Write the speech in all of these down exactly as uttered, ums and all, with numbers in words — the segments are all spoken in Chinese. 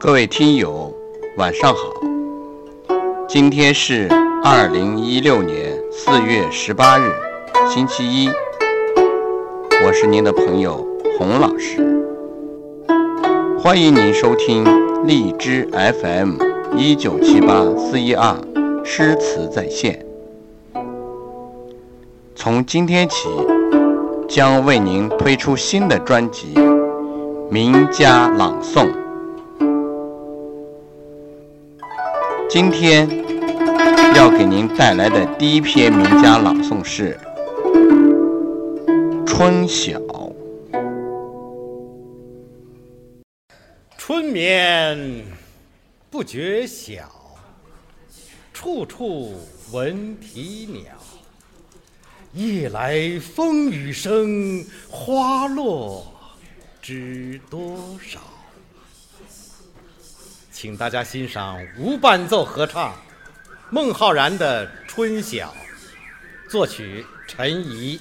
各位听友，晚上好。今天是二零一六年四月十八日，星期一。我是您的朋友洪老师，欢迎您收听荔枝 F M 一九七八四一二诗词在线。从今天起，将为您推出新的专辑《名家朗诵》。今天要给您带来的第一篇名家朗诵是《春晓》。春眠不觉晓，处处闻啼鸟。夜来风雨声，花落知多少。请大家欣赏无伴奏合唱孟浩然的《春晓》，作曲陈颐。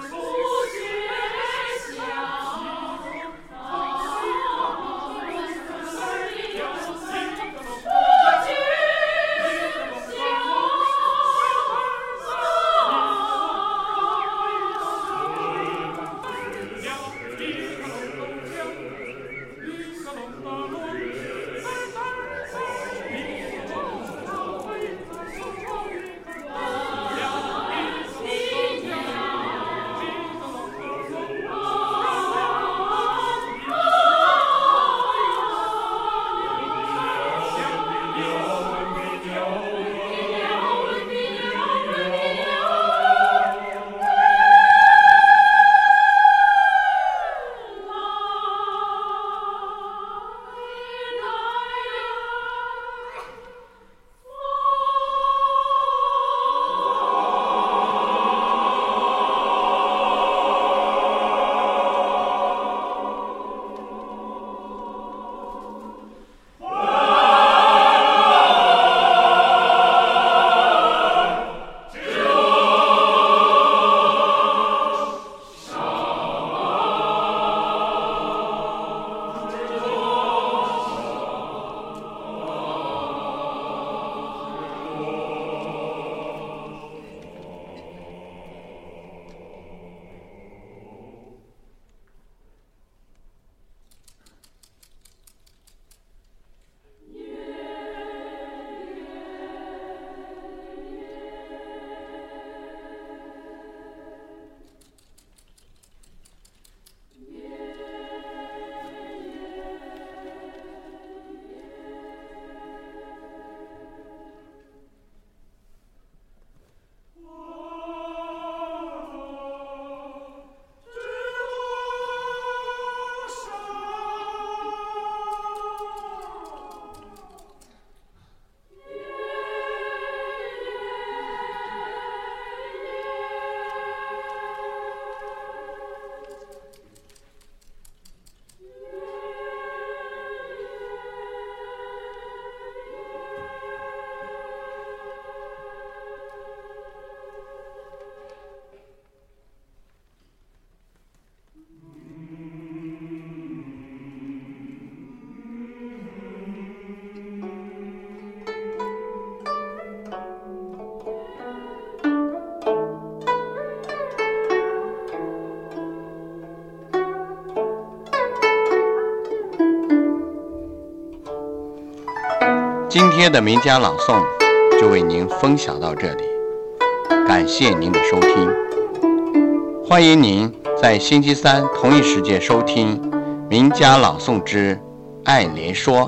Oh, 今天的名家朗诵就为您分享到这里，感谢您的收听，欢迎您在星期三同一时间收听《名家朗诵之爱莲说》。